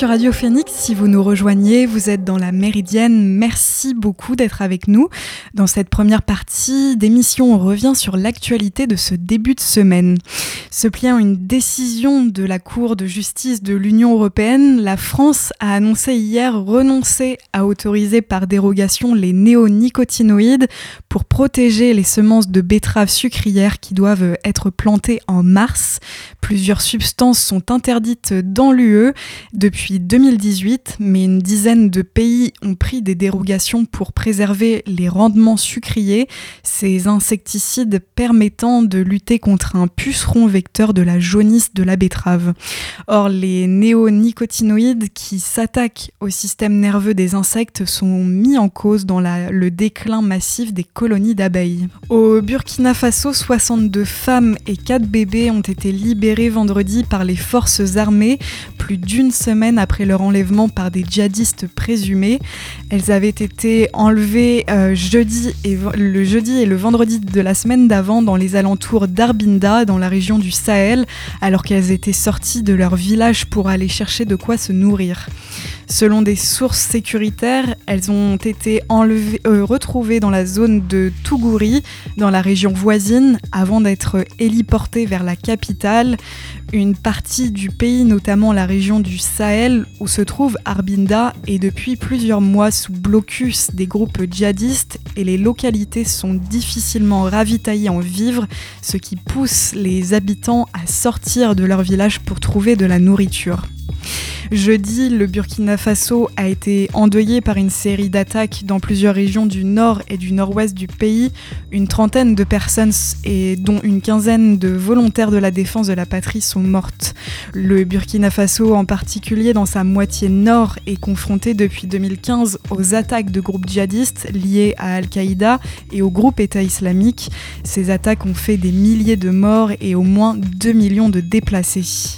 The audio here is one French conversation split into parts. sur Radio Phénix. Si vous nous rejoignez, vous êtes dans la Méridienne. Merci beaucoup d'être avec nous. Dans cette première partie d'émission, on revient sur l'actualité de ce début de semaine. Se pliant à une décision de la Cour de justice de l'Union européenne, la France a annoncé hier renoncer à autoriser par dérogation les néonicotinoïdes pour protéger les semences de betteraves sucrières qui doivent être plantées en mars. Plusieurs substances sont interdites dans l'UE depuis 2018, mais une dizaine de pays ont pris des dérogations pour préserver les rendements sucriers, ces insecticides permettant de lutter contre un puceron vecteur de la jaunisse de la betterave. Or, les néonicotinoïdes qui s'attaquent au système nerveux des insectes sont mis en cause dans le déclin massif des colonies d'abeilles. Au Burkina Faso, 62 femmes et 4 bébés ont été libérés vendredi par les forces armées, plus d'une semaine après leur enlèvement par des djihadistes présumés. Elles avaient été enlevées le jeudi et le vendredi de la semaine d'avant dans les alentours d'Arbinda, dans la région du Sahel, alors qu'elles étaient sorties de leur village pour aller chercher de quoi se nourrir. Selon des sources sécuritaires, elles ont été retrouvées dans la zone de Tougouri, dans la région voisine, avant d'être héliportées vers la capitale. Une partie du pays, notamment la région du Sahel, où se trouve Arbinda, est depuis plusieurs mois sous blocus des groupes djihadistes et les localités sont difficilement ravitaillées en vivres, ce qui pousse les habitants à sortir de leur village pour trouver de la nourriture. Jeudi, le Burkina Faso a été endeuillé par une série d'attaques dans plusieurs régions du nord et du nord-ouest du pays. Une trentaine de personnes, et dont une quinzaine de volontaires de la défense de la patrie, sont mortes. Le Burkina Faso, en particulier dans sa moitié nord, est confronté depuis 2015 aux attaques de groupes djihadistes liés à Al-Qaïda et au groupe État islamique. Ces attaques ont fait des milliers de morts et au moins 2 millions de déplacés.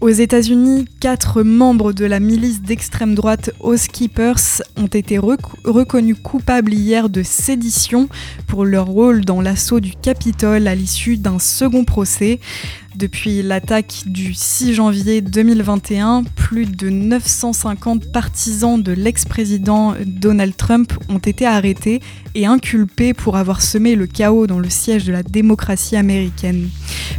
Aux États-Unis, 4 membres de la milice d'extrême droite Oath Keepers ont été reconnus coupables hier de sédition pour leur rôle dans l'assaut du Capitole à l'issue d'un second procès. Depuis l'attaque du 6 janvier 2021, plus de 950 partisans de l'ex-président Donald Trump ont été arrêtés et inculpés pour avoir semé le chaos dans le siège de la démocratie américaine.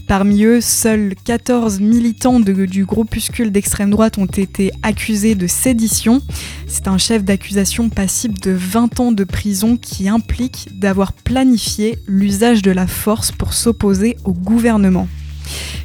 Parmi eux, seuls 14 militants du groupuscule d'extrême droite ont été accusés de sédition. C'est un chef d'accusation passible de 20 ans de prison qui implique d'avoir planifié l'usage de la force pour s'opposer au gouvernement.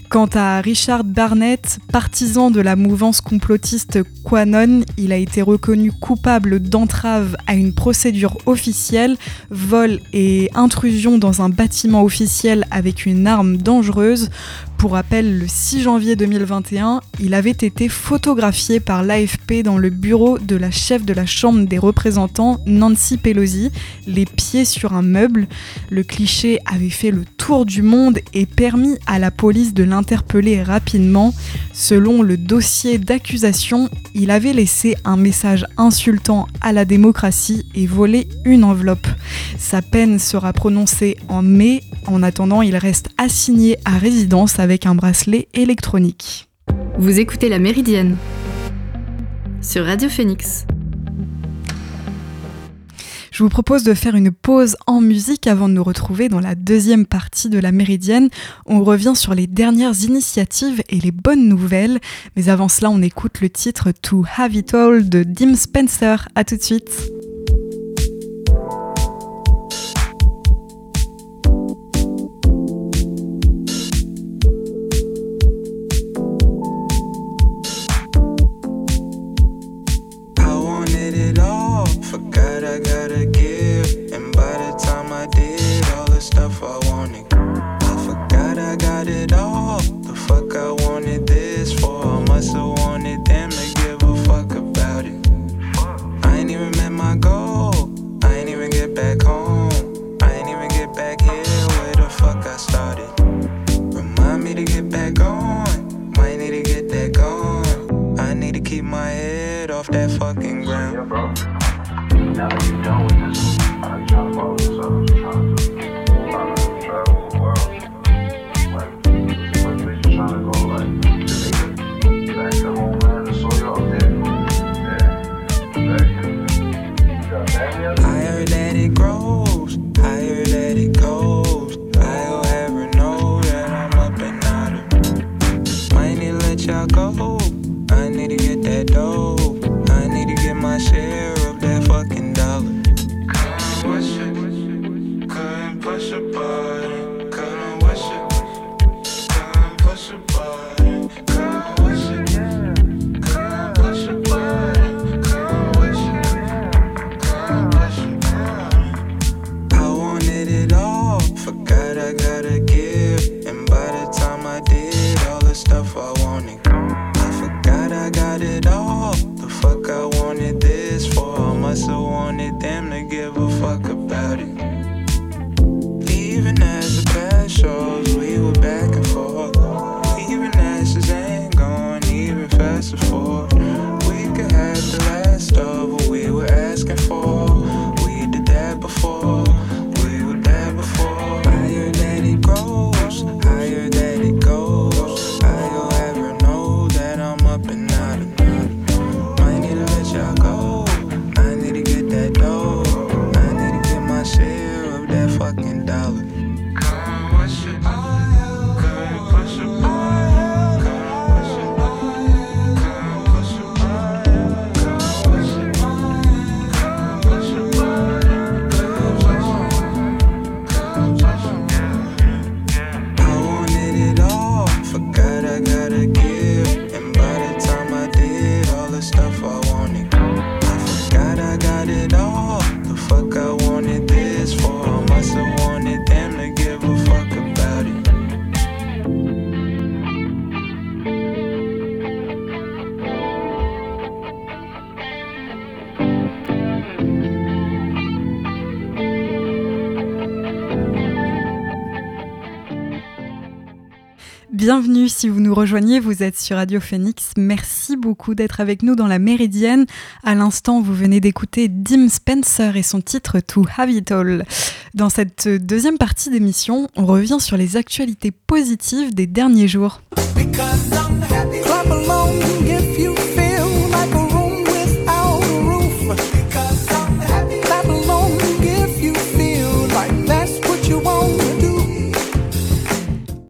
Quant à Richard Barnett, partisan de la mouvance complotiste QAnon, il a été reconnu coupable d'entrave à une procédure officielle, vol et intrusion dans un bâtiment officiel avec une arme dangereuse. Pour rappel, le 6 janvier 2021, il avait été photographié par l'AFP dans le bureau de la chef de la Chambre des représentants, Nancy Pelosi, les pieds sur un meuble. Le cliché avait fait le tour du monde et permis à la police de interpellé rapidement. Selon le dossier d'accusation, il avait laissé un message insultant à la démocratie et volé une enveloppe. Sa peine sera prononcée en mai. En attendant, il reste assigné à résidence avec un bracelet électronique. Vous écoutez La Méridienne sur Radio Phénix. Je vous propose de faire une pause en musique avant de nous retrouver dans la deuxième partie de la Méridienne. On revient sur les dernières initiatives et les bonnes nouvelles. Mais avant cela, on écoute le titre To Have It All de Deem Spencer. À tout de suite. Back to home. had it all. The fuck I wanted this for? I must've wanted them to give a fuck about it. Even as the past shows, we were back and forth. Even ashes ain't going even faster forward. We could have the last of what we were asking for. We did that before. We were there before. Higher that it goes, higher that it goes. Bienvenue, si vous nous rejoignez, vous êtes sur Radio Phénix. Merci beaucoup d'être avec nous dans la Méridienne. À l'instant, vous venez d'écouter Deem Spencer et son titre To Have It All. Dans cette deuxième partie d'émission, on revient sur les actualités positives des derniers jours.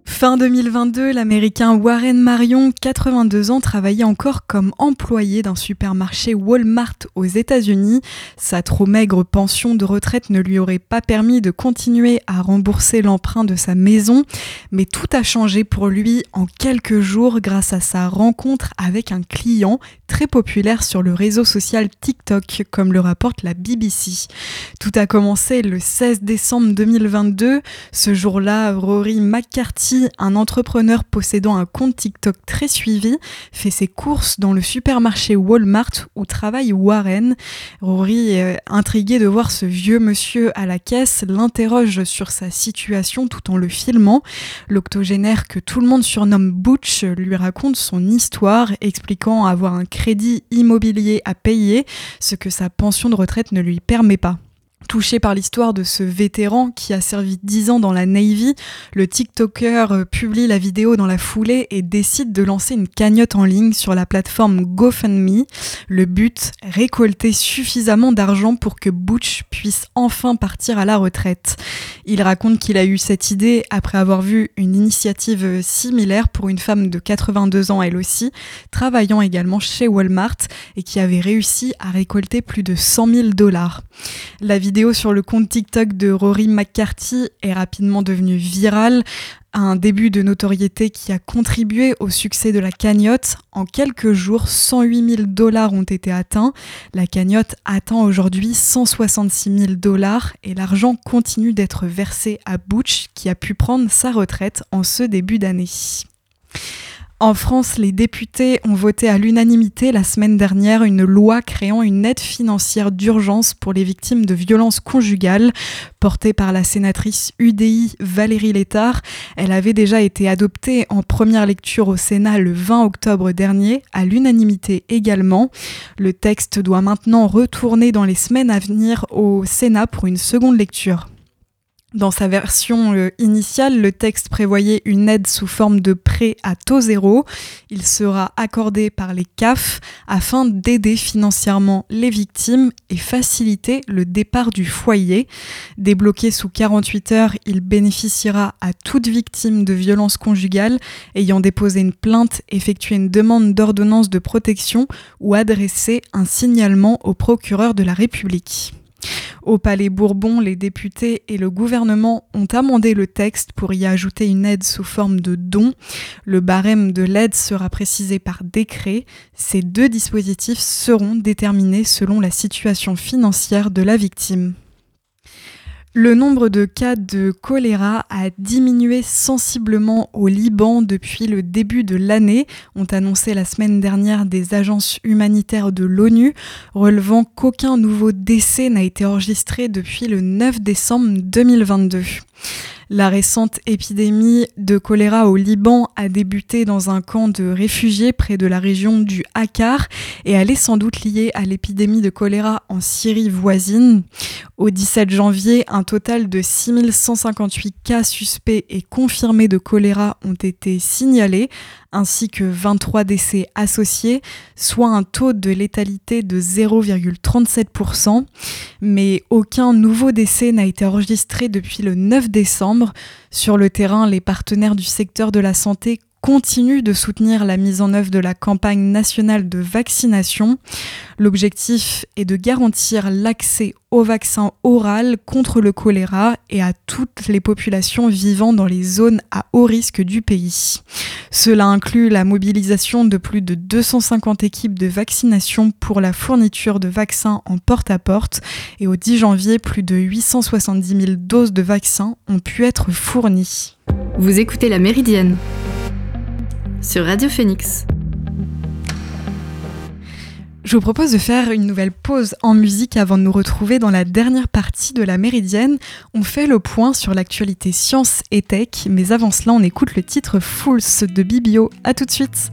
Fin 2022, l'Américain Warren Marion, 82 ans, travaillait encore comme employé d'un supermarché Walmart aux États-Unis. Sa trop maigre pension de retraite ne lui aurait pas permis de continuer à rembourser l'emprunt de sa maison. Mais tout a changé pour lui en quelques jours grâce à sa rencontre avec un client très populaire sur le réseau social TikTok, comme le rapporte la BBC. Tout a commencé le 16 décembre 2022. Ce jour-là, Rory McCarthy, un entrepreneur possédant un compte TikTok très suivi, fait ses courses dans le supermarché Walmart où travaille Warren. Rory, intrigué de voir ce vieux monsieur à la caisse, l'interroge sur sa situation tout en le filmant. L'octogénaire que tout le monde surnomme Butch lui raconte son histoire, expliquant avoir un crédit immobilier à payer, ce que sa pension de retraite ne lui permet pas. Touché par l'histoire de ce vétéran qui a servi 10 ans dans la Navy, le TikToker publie la vidéo dans la foulée et décide de lancer une cagnotte en ligne sur la plateforme GoFundMe. Le but, récolter suffisamment d'argent pour que Butch puisse enfin partir à la retraite. Il raconte qu'il a eu cette idée après avoir vu une initiative similaire pour une femme de 82 ans elle aussi, travaillant également chez Walmart et qui avait réussi à récolter plus de $100,000. La vidéo sur le compte TikTok de Rory McCarthy est rapidement devenue virale, un début de notoriété qui a contribué au succès de la cagnotte. En quelques jours, $108,000 ont été atteints. La cagnotte atteint aujourd'hui $166,000 et l'argent continue d'être versé à Butch qui a pu prendre sa retraite en ce début d'année. En France, les députés ont voté à l'unanimité la semaine dernière une loi créant une aide financière d'urgence pour les victimes de violences conjugales. Portée par la sénatrice UDI Valérie Létard, elle avait déjà été adoptée en première lecture au Sénat le 20 octobre dernier, à l'unanimité également. Le texte doit maintenant retourner dans les semaines à venir au Sénat pour une seconde lecture. Dans sa version initiale, le texte prévoyait une aide sous forme de prêt à taux zéro. Il sera accordé par les CAF afin d'aider financièrement les victimes et faciliter le départ du foyer. Débloqué sous 48 heures, il bénéficiera à toute victime de violences conjugales ayant déposé une plainte, effectué une demande d'ordonnance de protection ou adressé un signalement au procureur de la République. Au Palais Bourbon, les députés et le gouvernement ont amendé le texte pour y ajouter une aide sous forme de don. Le barème de l'aide sera précisé par décret. Ces deux dispositifs seront déterminés selon la situation financière de la victime. Le nombre de cas de choléra a diminué sensiblement au Liban depuis le début de l'année, ont annoncé la semaine dernière des agences humanitaires de l'ONU, relevant qu'aucun nouveau décès n'a été enregistré depuis le 9 décembre 2022. La récente épidémie de choléra au Liban a débuté dans un camp de réfugiés près de la région du Hakkar et elle est sans doute liée à l'épidémie de choléra en Syrie voisine. Au 17 janvier, un total de 6158 cas suspects et confirmés de choléra ont été signalés, ainsi que 23 décès associés, soit un taux de létalité de 0,37%. Mais aucun nouveau décès n'a été enregistré depuis le 9 décembre. Sur le terrain, les partenaires du secteur de la santé continue de soutenir la mise en œuvre de la campagne nationale de vaccination. L'objectif est de garantir l'accès au vaccin oral contre le choléra et à toutes les populations vivant dans les zones à haut risque du pays. Cela inclut la mobilisation de plus de 250 équipes de vaccination pour la fourniture de vaccins en porte-à-porte et au 10 janvier, plus de 870 000 doses de vaccins ont pu être fournies. Vous écoutez La Méridienne sur Radio Phénix. Je vous propose de faire une nouvelle pause en musique avant de nous retrouver dans la dernière partie de La Méridienne. On fait le point sur l'actualité science et tech, mais avant cela, on écoute le titre Fools de Bibio. À tout de suite.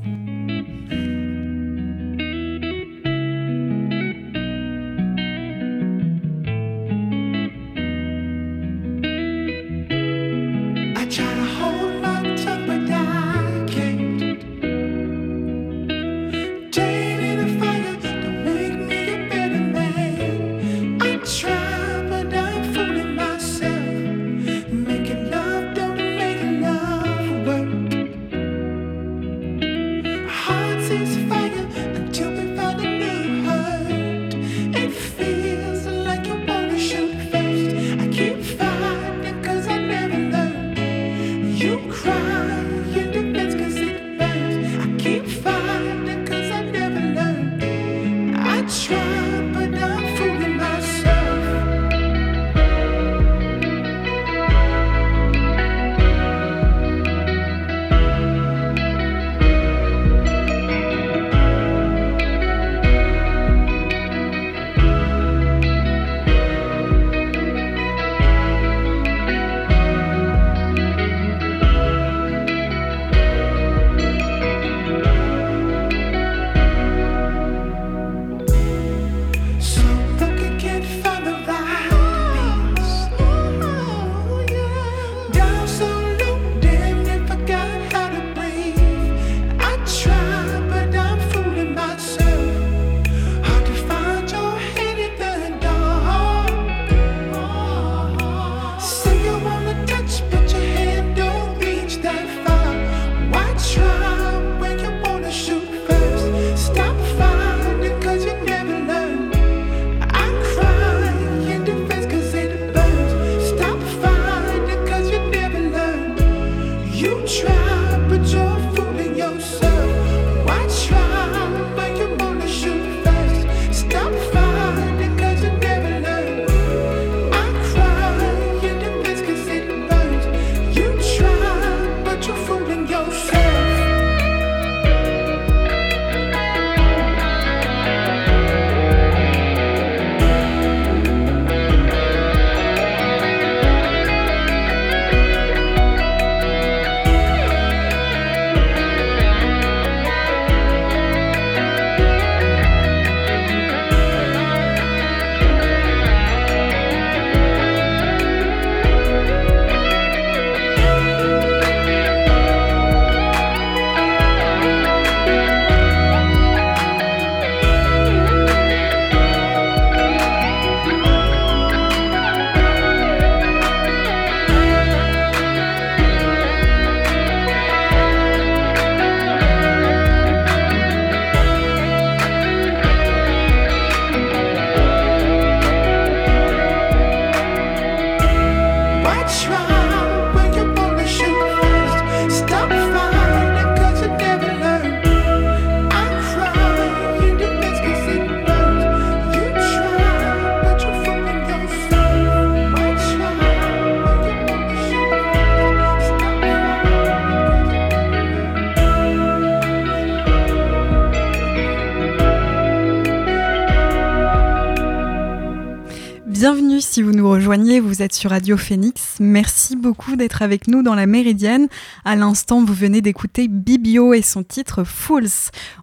bienvenue si vous nous rejoignez, vous êtes sur Radio Phénix. Merci beaucoup d'être avec nous dans la Méridienne. À l'instant, vous venez d'écouter Bibio et son titre Fools.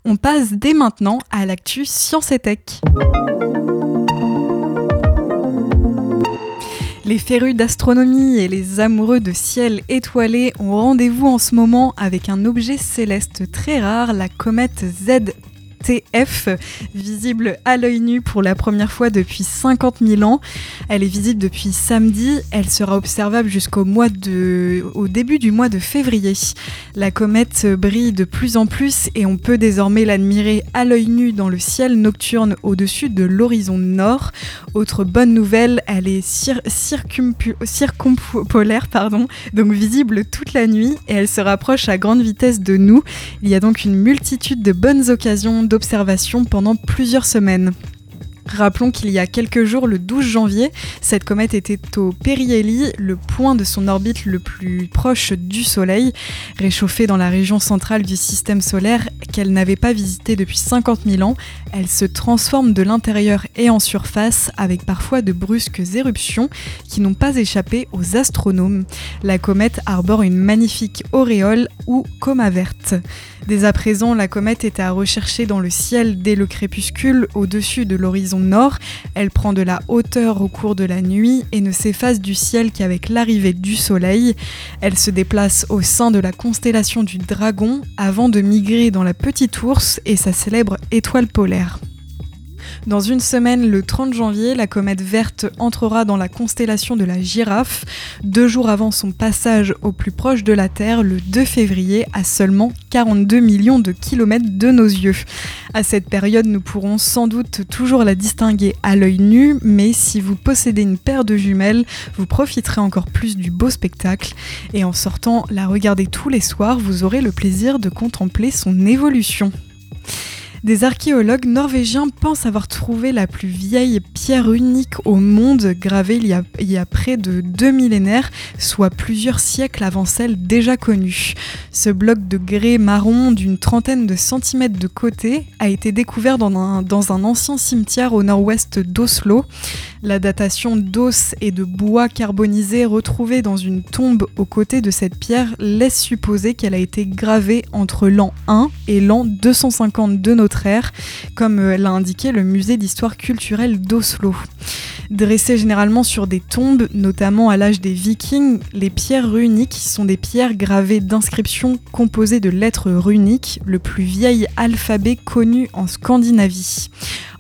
On passe dès maintenant à l'actu Science et Tech. Les férus d'astronomie et les amoureux de ciel étoilé ont rendez-vous en ce moment avec un objet céleste très rare, la comète ZTF, visible à l'œil nu pour la première fois depuis 50 000 ans. Elle est visible depuis samedi, elle sera observable au début du mois de février. La comète brille de plus en plus et on peut désormais l'admirer à l'œil nu dans le ciel nocturne au-dessus de l'horizon nord. Autre bonne nouvelle, elle est circumpolaire, donc visible toute la nuit et elle se rapproche à grande vitesse de nous. Il y a donc une multitude de bonnes occasions d'observation pendant plusieurs semaines. Rappelons qu'il y a quelques jours, le 12 janvier, cette comète était au périhélie, le point de son orbite le plus proche du Soleil, réchauffée dans la région centrale du système solaire qu'elle n'avait pas visitée depuis 50 000 ans. Elle se transforme de l'intérieur et en surface, avec parfois de brusques éruptions qui n'ont pas échappé aux astronomes. La comète arbore une magnifique auréole ou coma verte. Dès à présent, la comète est à rechercher dans le ciel dès le crépuscule, au-dessus de l'horizon nord. Elle prend de la hauteur au cours de la nuit et ne s'efface du ciel qu'avec l'arrivée du soleil. Elle se déplace au sein de la constellation du Dragon avant de migrer dans la Petite Ourse et sa célèbre étoile polaire. Dans une semaine, le 30 janvier, la comète verte entrera dans la constellation de la Girafe, 2 jours avant son passage au plus proche de la Terre, le 2 février, à seulement 42 millions de kilomètres de nos yeux. À cette période, nous pourrons sans doute toujours la distinguer à l'œil nu, mais si vous possédez une paire de jumelles, vous profiterez encore plus du beau spectacle. Et en sortant la regarder tous les soirs, vous aurez le plaisir de contempler son évolution. Des archéologues norvégiens pensent avoir trouvé la plus vieille pierre unique au monde, gravée il y a près de 2 millénaires, soit plusieurs siècles avant celle déjà connue. Ce bloc de grès marron d'une 30aine de centimètres de côté a été découvert dans un ancien cimetière au nord-ouest d'Oslo. La datation d'os et de bois carbonisés retrouvés dans une tombe aux côtés de cette pierre laisse supposer qu'elle a été gravée entre l'an 1 et l'an 250 de notre ère, comme l'a indiqué le musée d'histoire culturelle d'Oslo. Dressées généralement sur des tombes, notamment à l'âge des Vikings, les pierres runiques sont des pierres gravées d'inscriptions composées de lettres runiques, le plus vieil alphabet connu en Scandinavie.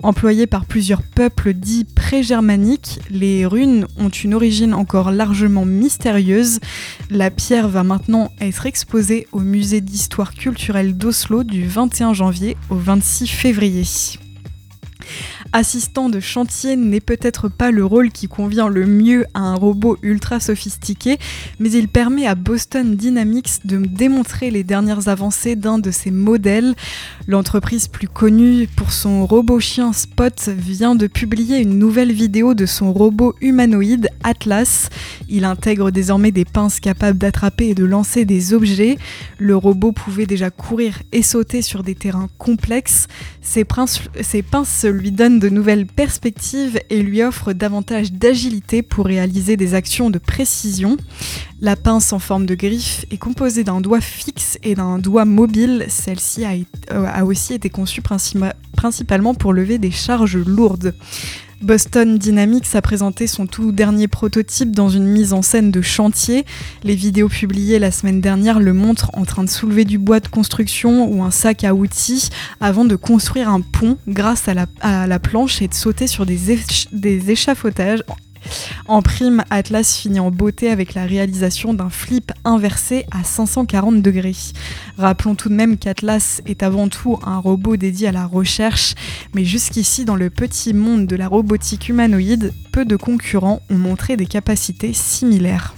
Employées par plusieurs peuples dits pré-germaniques, les runes ont une origine encore largement mystérieuse. La pierre va maintenant être exposée au musée d'histoire culturelle d'Oslo du 21 janvier au 26 février. Assistant de chantier n'est peut-être pas le rôle qui convient le mieux à un robot ultra sophistiqué, mais il permet à Boston Dynamics de démontrer les dernières avancées d'un de ses modèles. L'entreprise plus connue pour son robot chien Spot vient de publier une nouvelle vidéo de son robot humanoïde Atlas. Il intègre désormais des pinces capables d'attraper et de lancer des objets. Le robot pouvait déjà courir et sauter sur des terrains complexes. Ces pinces lui donnent de nouvelles perspectives et lui offre davantage d'agilité pour réaliser des actions de précision. La pince en forme de griffe est composée d'un doigt fixe et d'un doigt mobile. Celle-ci a aussi été conçue principalement pour lever des charges lourdes. Boston Dynamics a présenté son tout dernier prototype dans une mise en scène de chantier. Les vidéos publiées la semaine dernière le montrent en train de soulever du bois de construction ou un sac à outils avant de construire un pont grâce à la planche et de sauter sur des échafaudages. En prime, Atlas finit en beauté avec la réalisation d'un flip inversé à 540 degrés. Rappelons tout de même qu'Atlas est avant tout un robot dédié à la recherche, mais jusqu'ici, dans le petit monde de la robotique humanoïde, peu de concurrents ont montré des capacités similaires.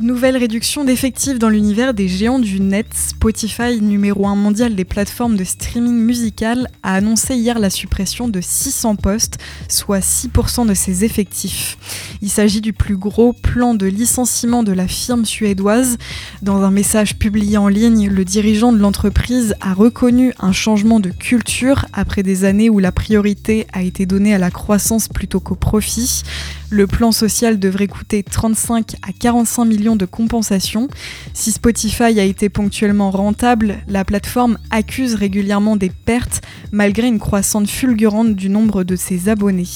Nouvelle réduction d'effectifs dans l'univers des géants du net. Spotify, numéro 1 mondial des plateformes de streaming musical, a annoncé hier la suppression de 600 postes, soit 6% de ses effectifs. Il s'agit du plus gros plan de licenciement de la firme suédoise. Dans un message publié en ligne, le dirigeant de l'entreprise a reconnu un changement de culture après des années où la priorité a été donnée à la croissance plutôt qu'au profit. Le plan social devrait coûter 35 à 45 millions de compensations. Si Spotify a été ponctuellement rentable, la plateforme accuse régulièrement des pertes malgré une croissance fulgurante du nombre de ses abonnés.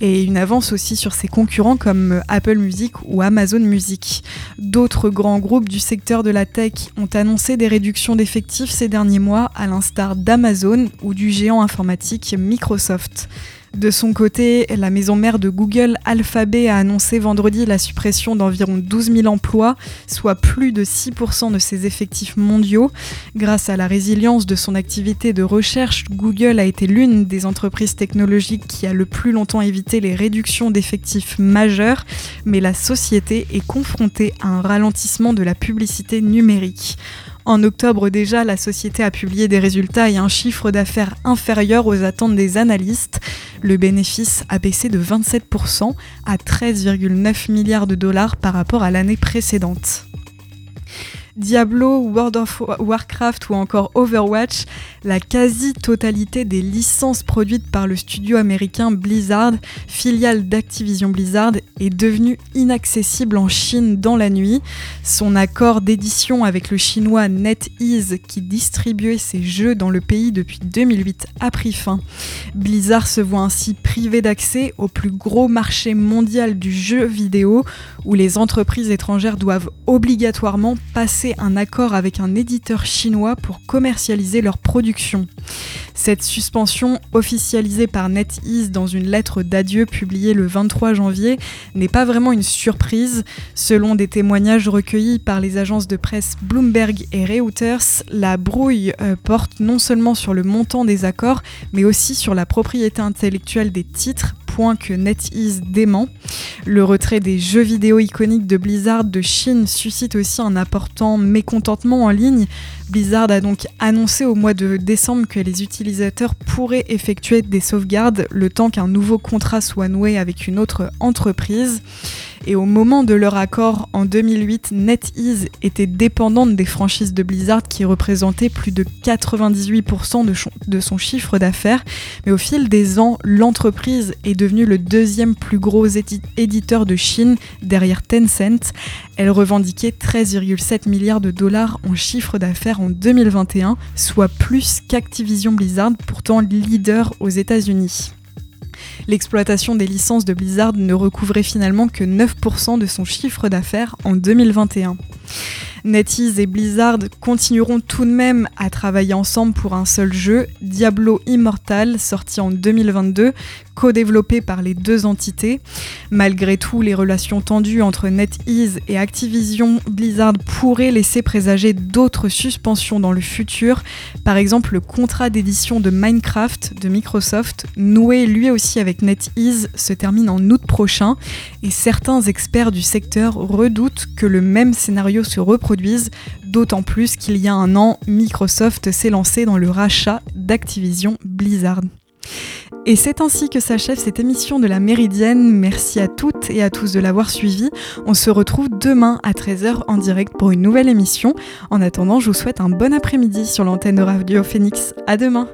Et une avance aussi sur ses concurrents comme Apple Music ou Amazon Music. D'autres grands groupes du secteur de la tech ont annoncé des réductions d'effectifs ces derniers mois, à l'instar d'Amazon ou du géant informatique Microsoft. De son côté, la maison mère de Google, Alphabet, a annoncé vendredi la suppression d'environ 12 000 emplois, soit plus de 6% de ses effectifs mondiaux. Grâce à la résilience de son activité de recherche, Google a été l'une des entreprises technologiques qui a le plus longtemps évité les réductions d'effectifs majeures, mais la société est confrontée à un ralentissement de la publicité numérique. En octobre déjà, la société a publié des résultats et un chiffre d'affaires inférieur aux attentes des analystes. Le bénéfice a baissé de 27% à 13,9 milliards de dollars par rapport à l'année précédente. Diablo, World of Warcraft ou encore Overwatch, la quasi-totalité des licences produites par le studio américain Blizzard, filiale d'Activision Blizzard, est devenue inaccessible en Chine dans la nuit. Son accord d'édition avec le chinois NetEase, qui distribuait ses jeux dans le pays depuis 2008, a pris fin. Blizzard se voit ainsi privé d'accès au plus gros marché mondial du jeu vidéo, où les entreprises étrangères doivent obligatoirement passer un accord avec un éditeur chinois pour commercialiser leur production. Cette suspension, officialisée par NetEase dans une lettre d'adieu publiée le 23 janvier, n'est pas vraiment une surprise. Selon des témoignages recueillis par les agences de presse Bloomberg et Reuters, la brouille porte non seulement sur le montant des accords, mais aussi sur la propriété intellectuelle des titres, point que NetEase dément. Le retrait des jeux vidéo iconiques de Blizzard de Chine suscite aussi un important mécontentement en ligne. Blizzard a donc annoncé au mois de décembre que les utilisateurs pourraient effectuer des sauvegardes le temps qu'un nouveau contrat soit noué avec une autre entreprise. Et au moment de leur accord, en 2008, NetEase était dépendante des franchises de Blizzard qui représentaient plus de 98% de son chiffre d'affaires. Mais au fil des ans, l'entreprise est devenue le deuxième plus gros éditeur de Chine derrière Tencent. Elle revendiquait 13,7 milliards de dollars en chiffre d'affaires en 2021, soit plus qu'Activision Blizzard, pourtant leader aux États-Unis. L'exploitation des licences de Blizzard ne recouvrait finalement que 9% de son chiffre d'affaires en 2021. NetEase et Blizzard continueront tout de même à travailler ensemble pour un seul jeu, Diablo Immortal, sorti en 2022, co-développé par les deux entités. Malgré tout, les relations tendues entre NetEase et Activision Blizzard pourraient laisser présager d'autres suspensions dans le futur. Par exemple, le contrat d'édition de Minecraft de Microsoft, noué lui aussi avec NetEase, se termine en août prochain et certains experts du secteur redoutent que le même scénario se reproduise. D'autant plus qu'il y a un an, Microsoft s'est lancé dans le rachat d'Activision Blizzard. Et c'est ainsi que s'achève cette émission de la Méridienne. Merci à toutes et à tous de l'avoir suivie. On se retrouve demain à 13h en direct pour une nouvelle émission. En attendant, je vous souhaite un bon après-midi sur l'antenne de Radio Phénix. À demain!